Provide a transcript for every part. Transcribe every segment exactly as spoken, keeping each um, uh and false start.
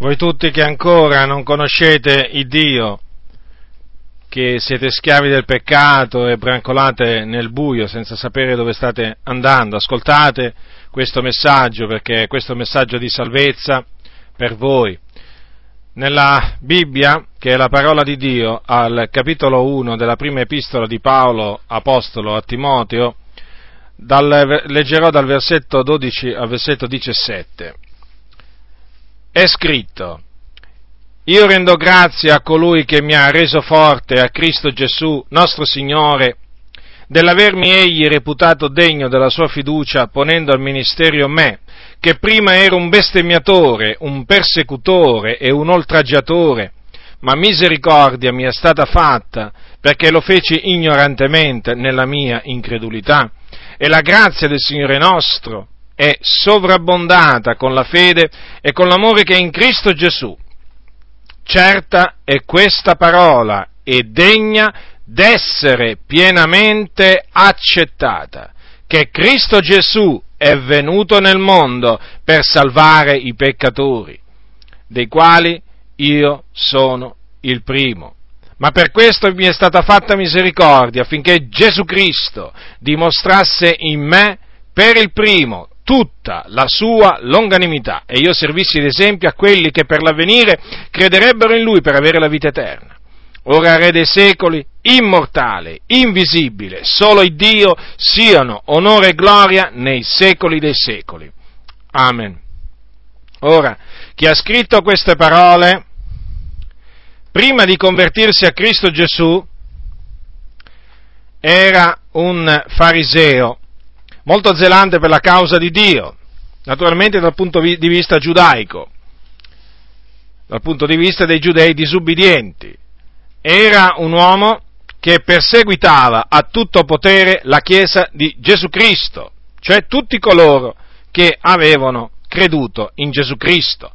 voi tutti che ancora non conoscete il Dio, che siete schiavi del peccato e brancolate nel buio senza sapere dove state andando, ascoltate questo messaggio, perché questo è un messaggio di salvezza per voi. Nella Bibbia, che è la parola di Dio, al capitolo uno della prima epistola di Paolo, apostolo a Timoteo, dal, leggerò dal versetto dodici al versetto diciassette, è scritto: io rendo grazie a colui che mi ha reso forte, a Cristo Gesù, nostro Signore, dell'avermi egli reputato degno della sua fiducia, ponendo al ministero me, che prima ero un bestemmiatore, un persecutore e un oltraggiatore, ma misericordia mi è stata fatta, perché lo feci ignorantemente nella mia incredulità, e la grazia del Signore nostro è sovrabbondata con la fede e con l'amore che è in Cristo Gesù. Certa è questa parola e degna d'essere pienamente accettata, che Cristo Gesù è venuto nel mondo per salvare i peccatori, dei quali io sono il primo. Ma per questo mi è stata fatta misericordia, affinché Gesù Cristo dimostrasse in me per il primo tutta la sua longanimità, e io servissi d'esempio a quelli che per l'avvenire crederebbero in Lui per avere la vita eterna. Ora, Re dei secoli, immortale, invisibile, solo il Dio, siano onore e gloria nei secoli dei secoli. Amen. Ora, chi ha scritto queste parole, prima di convertirsi a Cristo Gesù, era un fariseo, molto zelante per la causa di Dio, naturalmente dal punto di vista giudaico, dal punto di vista dei giudei disubbidienti. Era un uomo che perseguitava a tutto potere la Chiesa di Gesù Cristo, cioè tutti coloro che avevano creduto in Gesù Cristo.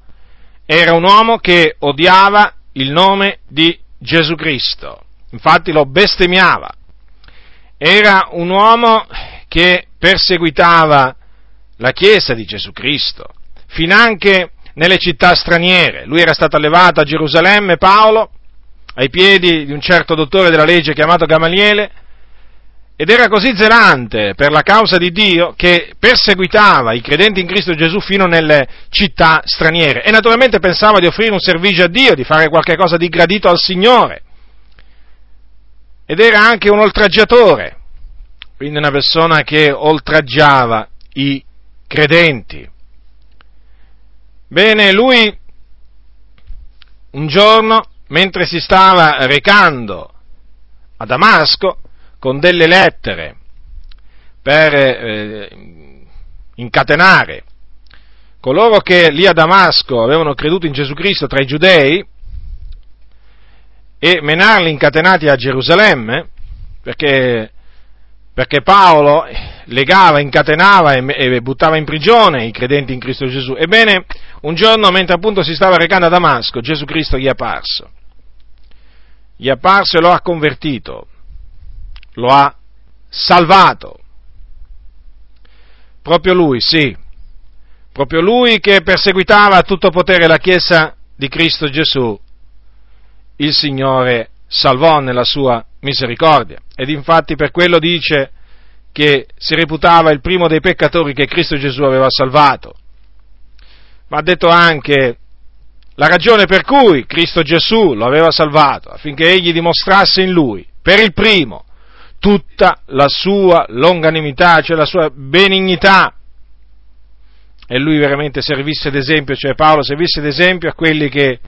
Era un uomo che odiava il nome di Gesù Cristo, infatti lo bestemmiava. Era un uomo che perseguitava la Chiesa di Gesù Cristo, finanche nelle città straniere. Lui era stato allevato a Gerusalemme, Paolo, ai piedi di un certo dottore della legge chiamato Gamaliele, ed era così zelante per la causa di Dio che perseguitava i credenti in Cristo Gesù fino nelle città straniere, e naturalmente pensava di offrire un servizio a Dio, di fare qualche cosa di gradito al Signore, ed era anche un oltraggiatore, quindi una persona che oltraggiava i credenti. Bene, lui un giorno, mentre si stava recando a Damasco con delle lettere per eh, incatenare coloro che lì a Damasco avevano creduto in Gesù Cristo tra i giudei e menarli incatenati a Gerusalemme, perché, perché Paolo legava, incatenava e, e buttava in prigione i credenti in Cristo Gesù. Ebbene, un giorno, mentre appunto si stava recando a Damasco, Gesù Cristo gli è apparso. Gli è apparso e lo ha convertito, lo ha salvato. Proprio lui, sì, proprio lui che perseguitava a tutto potere la Chiesa di Cristo Gesù, il Signore salvò nella sua misericordia, ed infatti per quello dice che si reputava il primo dei peccatori che Cristo Gesù aveva salvato. Ma ha detto anche la ragione per cui Cristo Gesù lo aveva salvato, affinché egli dimostrasse in lui, per il primo, tutta la sua longanimità, cioè la sua benignità. E lui veramente servisse d'esempio, cioè Paolo servisse d'esempio a quelli che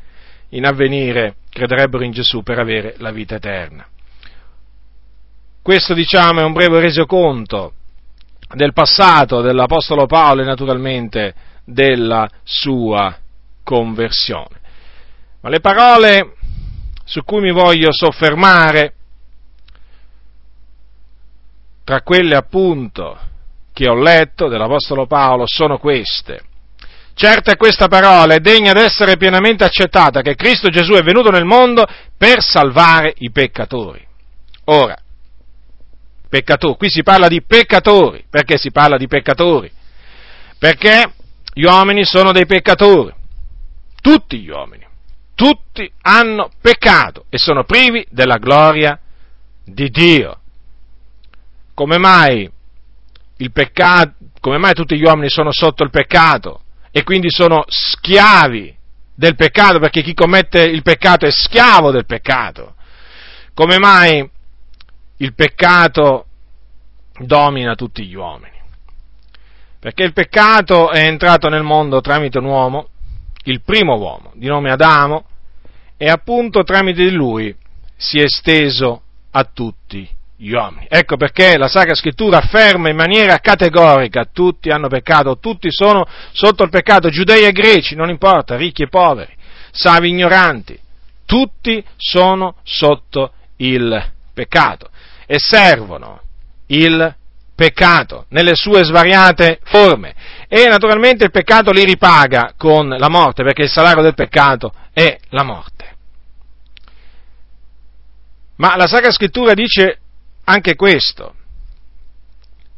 in avvenire crederebbero in Gesù per avere la vita eterna. Questo, diciamo, è un breve resoconto del passato dell'Apostolo Paolo e naturalmente della sua conversione. Ma le parole su cui mi voglio soffermare, tra quelle appunto che ho letto dell'Apostolo Paolo, sono queste. Certa è questa parola, è degna d'essere pienamente accettata, che Cristo Gesù è venuto nel mondo per salvare i peccatori. Ora, peccatori, qui si parla di peccatori. Perché si parla di peccatori? Perché gli uomini sono dei peccatori, tutti gli uomini, tutti hanno peccato e sono privi della gloria di Dio. Come mai il peccato, come mai tutti gli uomini sono sotto il peccato e quindi sono schiavi del peccato, perché chi commette il peccato è schiavo del peccato? Come mai il peccato domina tutti gli uomini? Perché il peccato è entrato nel mondo tramite un uomo, il primo uomo, di nome Adamo, e appunto tramite di lui si è esteso a tutti gli uomini. Ecco perché la Sacra Scrittura afferma in maniera categorica: tutti hanno peccato, tutti sono sotto il peccato, giudei e greci, non importa, ricchi e poveri, savi e ignoranti, tutti sono sotto il peccato e servono il peccato nelle sue svariate forme. E naturalmente il peccato li ripaga con la morte, perché il salario del peccato è la morte. Ma la Sacra Scrittura dice anche questo,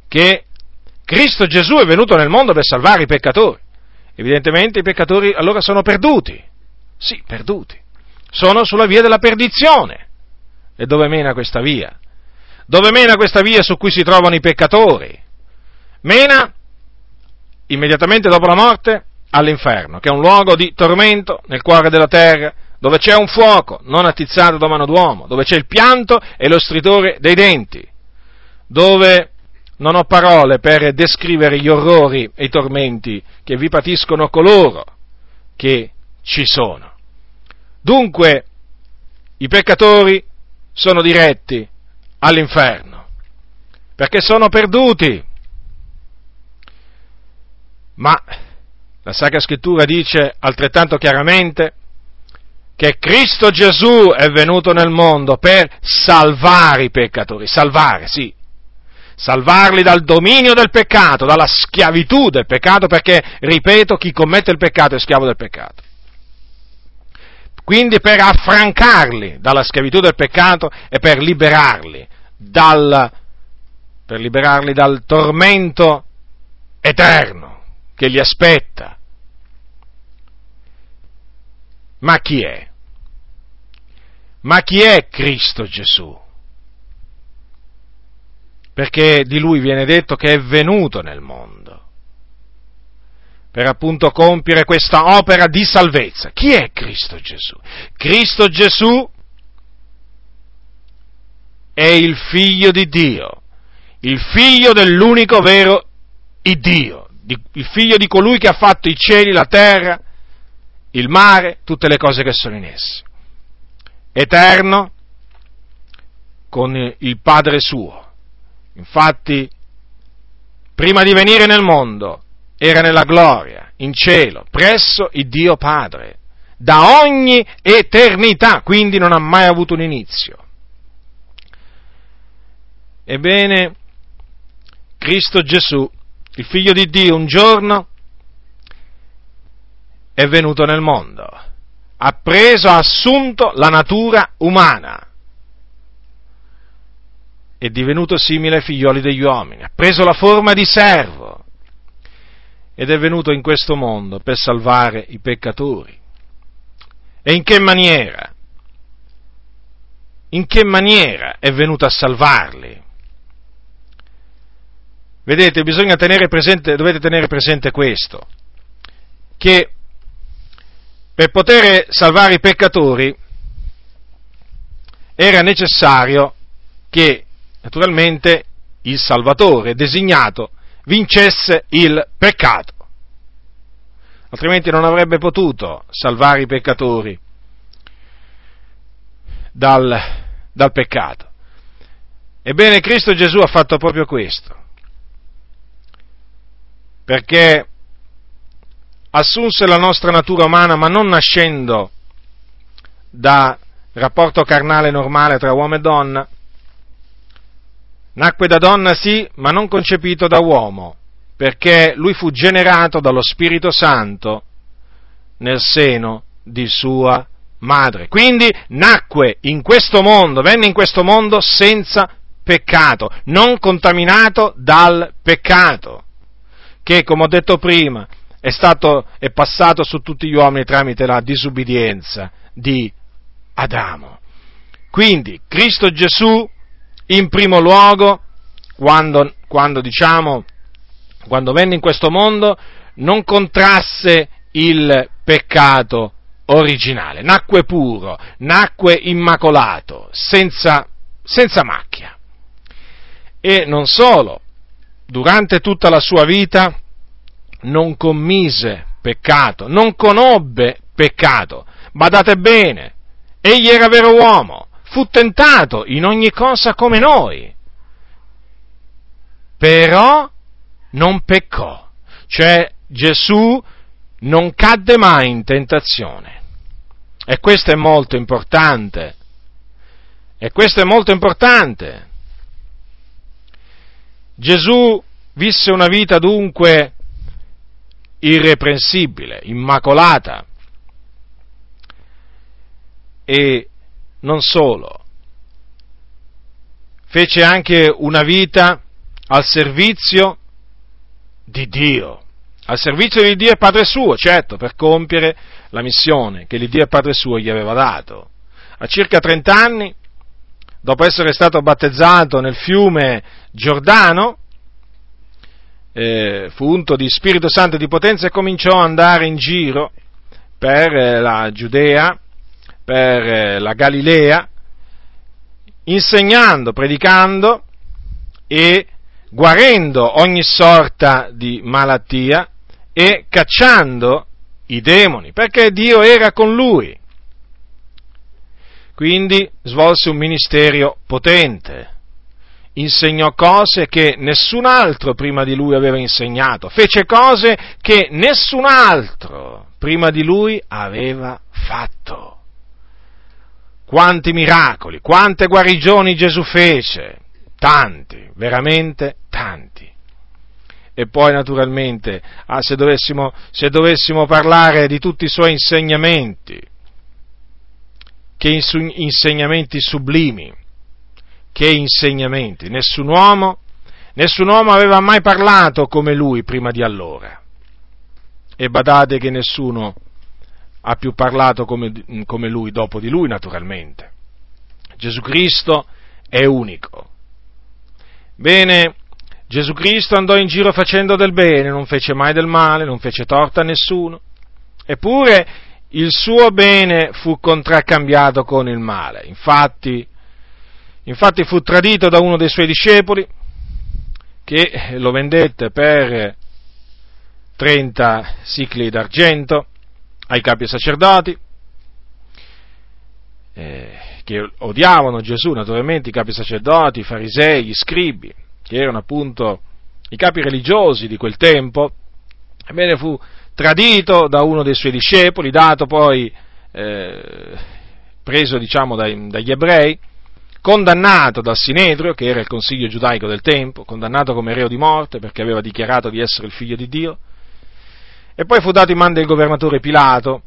che Cristo Gesù è venuto nel mondo per salvare i peccatori. Evidentemente i peccatori allora sono perduti, sì, perduti, sono sulla via della perdizione. E dove mena questa via? Dove mena questa via su cui si trovano i peccatori? Mena, immediatamente dopo la morte, all'inferno, che è un luogo di tormento nel cuore della terra, dove c'è un fuoco non attizzato da mano d'uomo, dove c'è il pianto e lo stridore dei denti, dove non ho parole per descrivere gli orrori e i tormenti che vi patiscono coloro che ci sono. Dunque, i peccatori sono diretti all'inferno, perché sono perduti. Ma la Sacra Scrittura dice altrettanto chiaramente che Cristo Gesù è venuto nel mondo per salvare i peccatori, salvare, sì, salvarli dal dominio del peccato, dalla schiavitù del peccato, perché, ripeto, chi commette il peccato è schiavo del peccato. Quindi per affrancarli dalla schiavitù del peccato e per liberarli dal, per liberarli dal tormento eterno che li aspetta. Ma chi è? Ma chi è Cristo Gesù? Perché di lui viene detto che è venuto nel mondo per appunto compiere questa opera di salvezza. Chi è Cristo Gesù? Cristo Gesù è il Figlio di Dio, il Figlio dell'unico vero Iddio, il Figlio di colui che ha fatto i cieli, la terra, il mare, tutte le cose che sono in esse, eterno con il Padre suo. Infatti, prima di venire nel mondo, era nella gloria, in cielo, presso il Dio Padre, da ogni eternità, quindi non ha mai avuto un inizio. Ebbene, Cristo Gesù, il Figlio di Dio, un giorno è venuto nel mondo, ha preso, ha assunto la natura umana, è divenuto simile ai figlioli degli uomini, ha preso la forma di servo ed è venuto in questo mondo per salvare i peccatori. E in che maniera? In che maniera è venuto a salvarli? Vedete, bisogna tenere presente, dovete tenere presente questo, che per poter salvare i peccatori era necessario che, naturalmente, il Salvatore designato vincesse il peccato, altrimenti non avrebbe potuto salvare i peccatori dal, dal peccato. Ebbene, Cristo Gesù ha fatto proprio questo, perché assunse la nostra natura umana, ma non nascendo da rapporto carnale normale tra uomo e donna. Nacque da donna, sì, ma non concepito da uomo, perché lui fu generato dallo Spirito Santo nel seno di sua madre. Quindi nacque in questo mondo, venne in questo mondo senza peccato, non contaminato dal peccato, che, come ho detto prima, è stato, è passato su tutti gli uomini tramite la disubbidienza di Adamo. Quindi Cristo Gesù in primo luogo, quando, quando diciamo, quando venne in questo mondo, non contrasse il peccato originale, nacque puro, nacque immacolato, senza, senza macchia. E non solo, durante tutta la sua vita non commise peccato, non conobbe peccato. Badate bene, egli era vero uomo, fu tentato in ogni cosa come noi, però non peccò. Cioè Gesù non cadde mai in tentazione. E questo è molto importante. E questo è molto importante. Gesù visse una vita dunque irreprensibile, immacolata. E non solo. Fece anche una vita al servizio di Dio. Al servizio di Dio e Padre suo, certo, per compiere la missione che l'Iddio e Padre suo gli aveva dato. A circa trent'anni, dopo essere stato battezzato nel fiume Giordano, eh, fu unto di Spirito Santo e di potenza e cominciò ad andare in giro per eh, la Giudea, per eh, la Galilea, insegnando, predicando e guarendo ogni sorta di malattia e cacciando i demoni, perché Dio era con lui. Quindi svolse un ministero potente, insegnò cose che nessun altro prima di lui aveva insegnato, fece cose che nessun altro prima di lui aveva fatto. Quanti miracoli, quante guarigioni Gesù fece, tanti, veramente tanti. E poi naturalmente, ah, se dovessimo, se dovessimo parlare di tutti i suoi insegnamenti, che insegnamenti sublimi, che insegnamenti, nessun uomo, nessun uomo aveva mai parlato come lui prima di allora. E badate che nessuno ha più parlato come, come lui dopo di lui, naturalmente. Gesù Cristo è unico. Bene, Gesù Cristo andò in giro facendo del bene, non fece mai del male, non fece torto a nessuno, eppure il suo bene fu contraccambiato con il male. Infatti, infatti fu tradito da uno dei suoi discepoli, che lo vendette per trenta sicli d'argento ai capi sacerdoti, eh, che odiavano Gesù, naturalmente i capi sacerdoti, i farisei, gli scribi, che erano appunto i capi religiosi di quel tempo. Ebbene, fu tradito da uno dei suoi discepoli, dato poi, eh, preso diciamo dai, dagli ebrei, condannato dal Sinedrio, che era il consiglio giudaico del tempo, condannato come reo di morte, perché aveva dichiarato di essere il figlio di Dio, e poi fu dato in mano del governatore Pilato,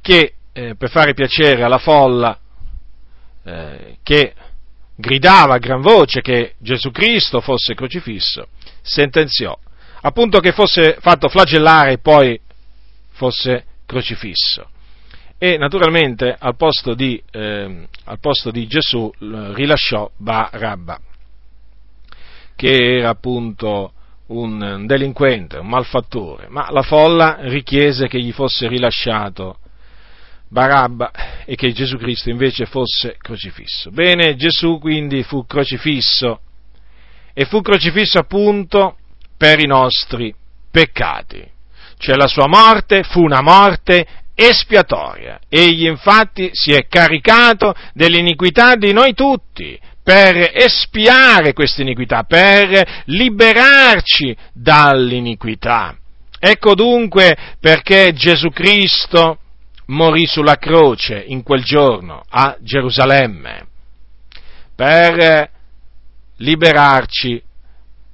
che eh, per fare piacere alla folla, che gridava a gran voce che Gesù Cristo fosse crocifisso, sentenziò appunto che fosse fatto flagellare e poi fosse crocifisso. E naturalmente al posto di, eh, al posto di Gesù rilasciò Barabba, che era appunto un delinquente, un malfattore, ma la folla richiese che gli fosse rilasciato Barabba e che Gesù Cristo invece fosse crocifisso. Bene, Gesù quindi fu crocifisso, e fu crocifisso appunto per i nostri peccati. Cioè la sua morte fu una morte espiatoria. Egli infatti si è caricato dell'iniquità di noi tutti per espiare questa iniquità, per liberarci dall'iniquità. Ecco dunque perché Gesù Cristo morì sulla croce in quel giorno a Gerusalemme, per liberarci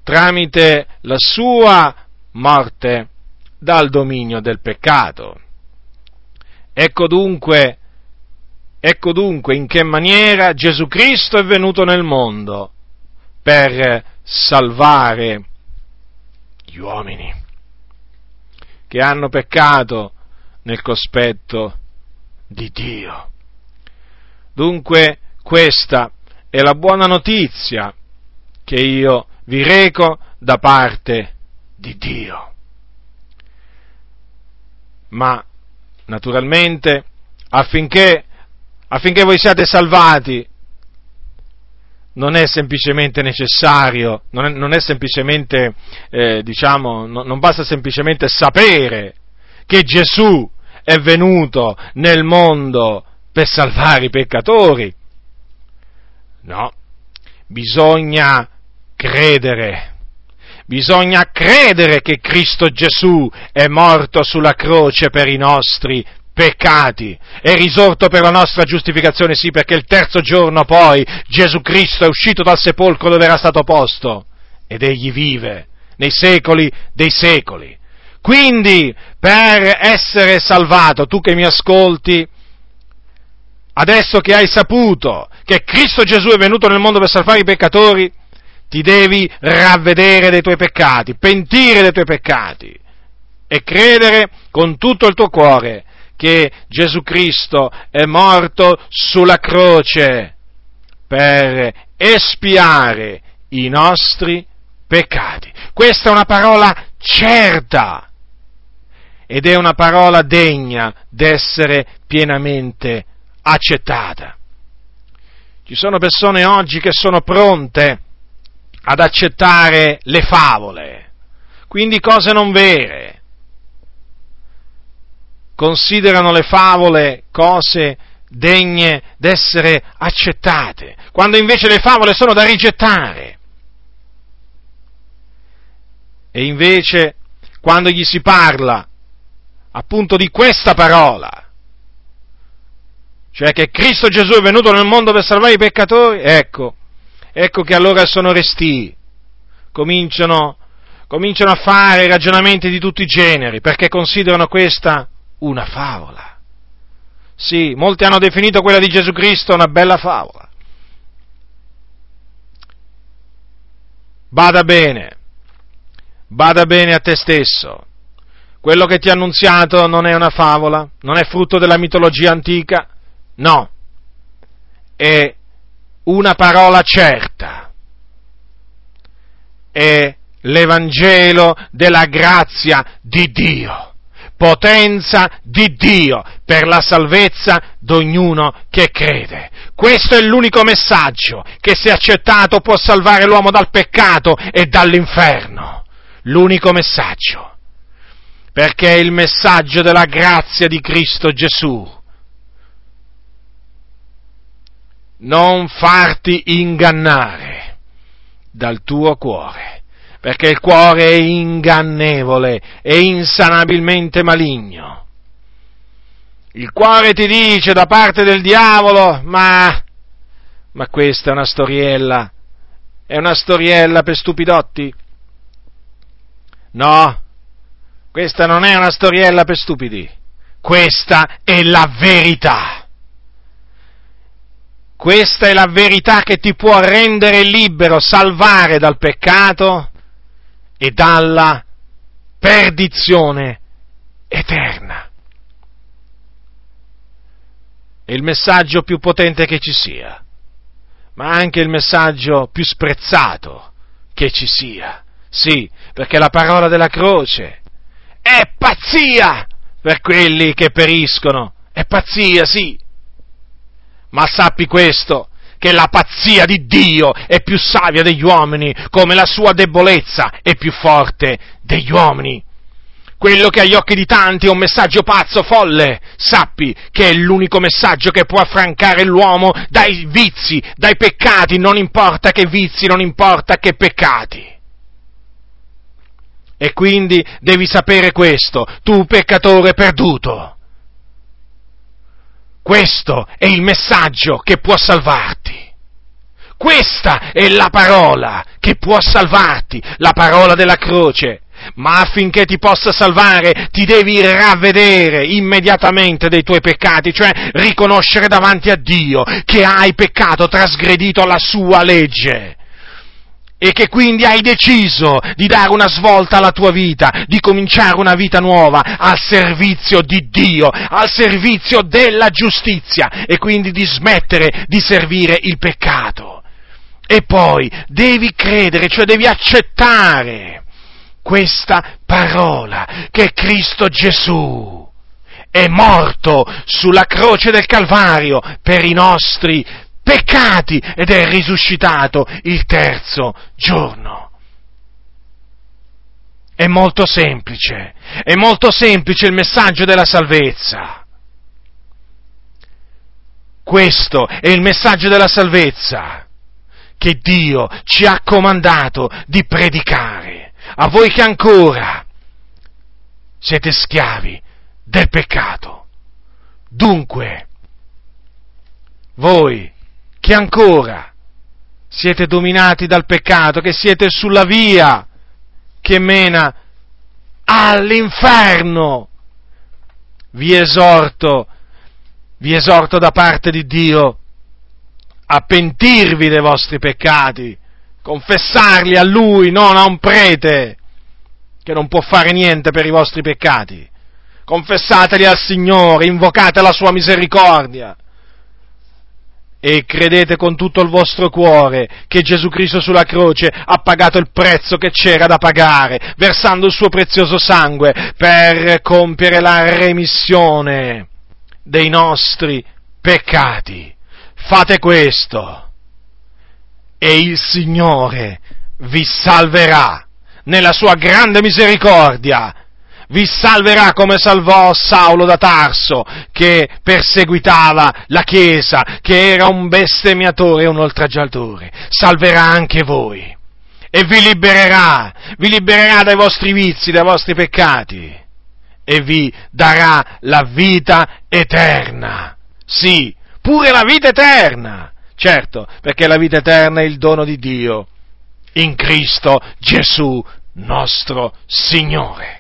tramite la sua morte dal dominio del peccato. Ecco dunque, ecco dunque in che maniera Gesù Cristo è venuto nel mondo per salvare gli uomini. che hanno peccato nel cospetto di Dio. Dunque questa è la buona notizia che io vi reco da parte di Dio. Ma naturalmente affinché, affinché voi siate salvati non è semplicemente necessario, non è, non è semplicemente, eh, diciamo, no, non basta semplicemente sapere che Gesù è venuto nel mondo per salvare i peccatori. No, bisogna credere, bisogna credere che Cristo Gesù è morto sulla croce per i nostri peccati, è risorto per la nostra giustificazione, sì, perché il terzo giorno poi Gesù Cristo è uscito dal sepolcro dove era stato posto ed egli vive nei secoli dei secoli. Quindi, per essere salvato, tu che mi ascolti, adesso che hai saputo che Cristo Gesù è venuto nel mondo per salvare i peccatori, ti devi ravvedere dei tuoi peccati, pentire dei tuoi peccati e credere con tutto il tuo cuore che Gesù Cristo è morto sulla croce per espiare i nostri peccati. Questa è una parola certa ed è una parola degna d'essere pienamente accettata. Ci sono persone oggi che sono pronte ad accettare le favole, quindi cose non vere. Considerano le favole cose degne d'essere accettate, quando invece le favole sono da rigettare. E invece, quando gli si parla appunto di questa parola, cioè che Cristo Gesù è venuto nel mondo per salvare i peccatori, ecco, ecco che allora sono restii, cominciano, cominciano a fare ragionamenti di tutti i generi, perché considerano questa una favola. Sì, molti hanno definito quella di Gesù Cristo una bella favola. Bada bene, bada bene a te stesso, quello che ti ha annunziato non è una favola, non è frutto della mitologia antica, no, è una parola certa, è l'Evangelo della grazia di Dio, potenza di Dio per la salvezza d'ognuno che crede. Questo è l'unico messaggio che, se accettato, può salvare l'uomo dal peccato e dall'inferno, l'unico messaggio, perché è il messaggio della grazia di Cristo Gesù. Non farti ingannare dal tuo cuore, perché il cuore è ingannevole e insanabilmente maligno. Il cuore ti dice da parte del diavolo, ma, ma questa è una storiella, è una storiella per stupidotti. No, questa non è una storiella per stupidi, questa è la verità. Questa è la verità che ti può rendere libero, salvare dal peccato e dalla perdizione eterna. È il messaggio più potente che ci sia, ma anche il messaggio più sprezzato che ci sia. Sì, perché la parola della croce è pazzia per quelli che periscono, è pazzia, sì. Ma sappi questo, che la pazzia di Dio è più savia degli uomini, come la sua debolezza è più forte degli uomini. Quello che agli occhi di tanti è un messaggio pazzo, folle, sappi che è l'unico messaggio che può affrancare l'uomo dai vizi, dai peccati, non importa che vizi, non importa che peccati. E quindi devi sapere questo, tu peccatore perduto. Questo è il messaggio che può salvarti. Questa è la parola che può salvarti, la parola della croce. Ma affinché ti possa salvare, ti devi ravvedere immediatamente dei tuoi peccati, cioè riconoscere davanti a Dio che hai peccato, trasgredito la sua legge. e che quindi hai deciso di dare una svolta alla tua vita, di cominciare una vita nuova al servizio di Dio, al servizio della giustizia, e quindi di smettere di servire il peccato. E poi devi credere, cioè devi accettare questa parola che Cristo Gesù è morto sulla croce del Calvario per i nostri peccati ed è risuscitato il terzo giorno. È molto semplice, è molto semplice il messaggio della salvezza. Questo è il messaggio della salvezza che Dio ci ha comandato di predicare a voi che ancora siete schiavi del peccato. Dunque, voi che ancora siete dominati dal peccato, che siete sulla via che mena all'inferno, vi esorto, vi esorto da parte di Dio a pentirvi dei vostri peccati, confessarli a Lui, non a un prete che non può fare niente per i vostri peccati. Confessateli al Signore, invocate la Sua misericordia e credete con tutto il vostro cuore che Gesù Cristo sulla croce ha pagato il prezzo che c'era da pagare, versando il suo prezioso sangue per compiere la remissione dei nostri peccati. Fate questo e il Signore vi salverà nella sua grande misericordia. Vi salverà come salvò Saulo da Tarso, che perseguitava la Chiesa, che era un bestemmiatore e un oltraggiatore. Salverà anche voi e vi libererà, vi libererà dai vostri vizi, dai vostri peccati e vi darà la vita eterna. Sì, pure la vita eterna, certo, perché la vita eterna è il dono di Dio in Cristo Gesù nostro Signore.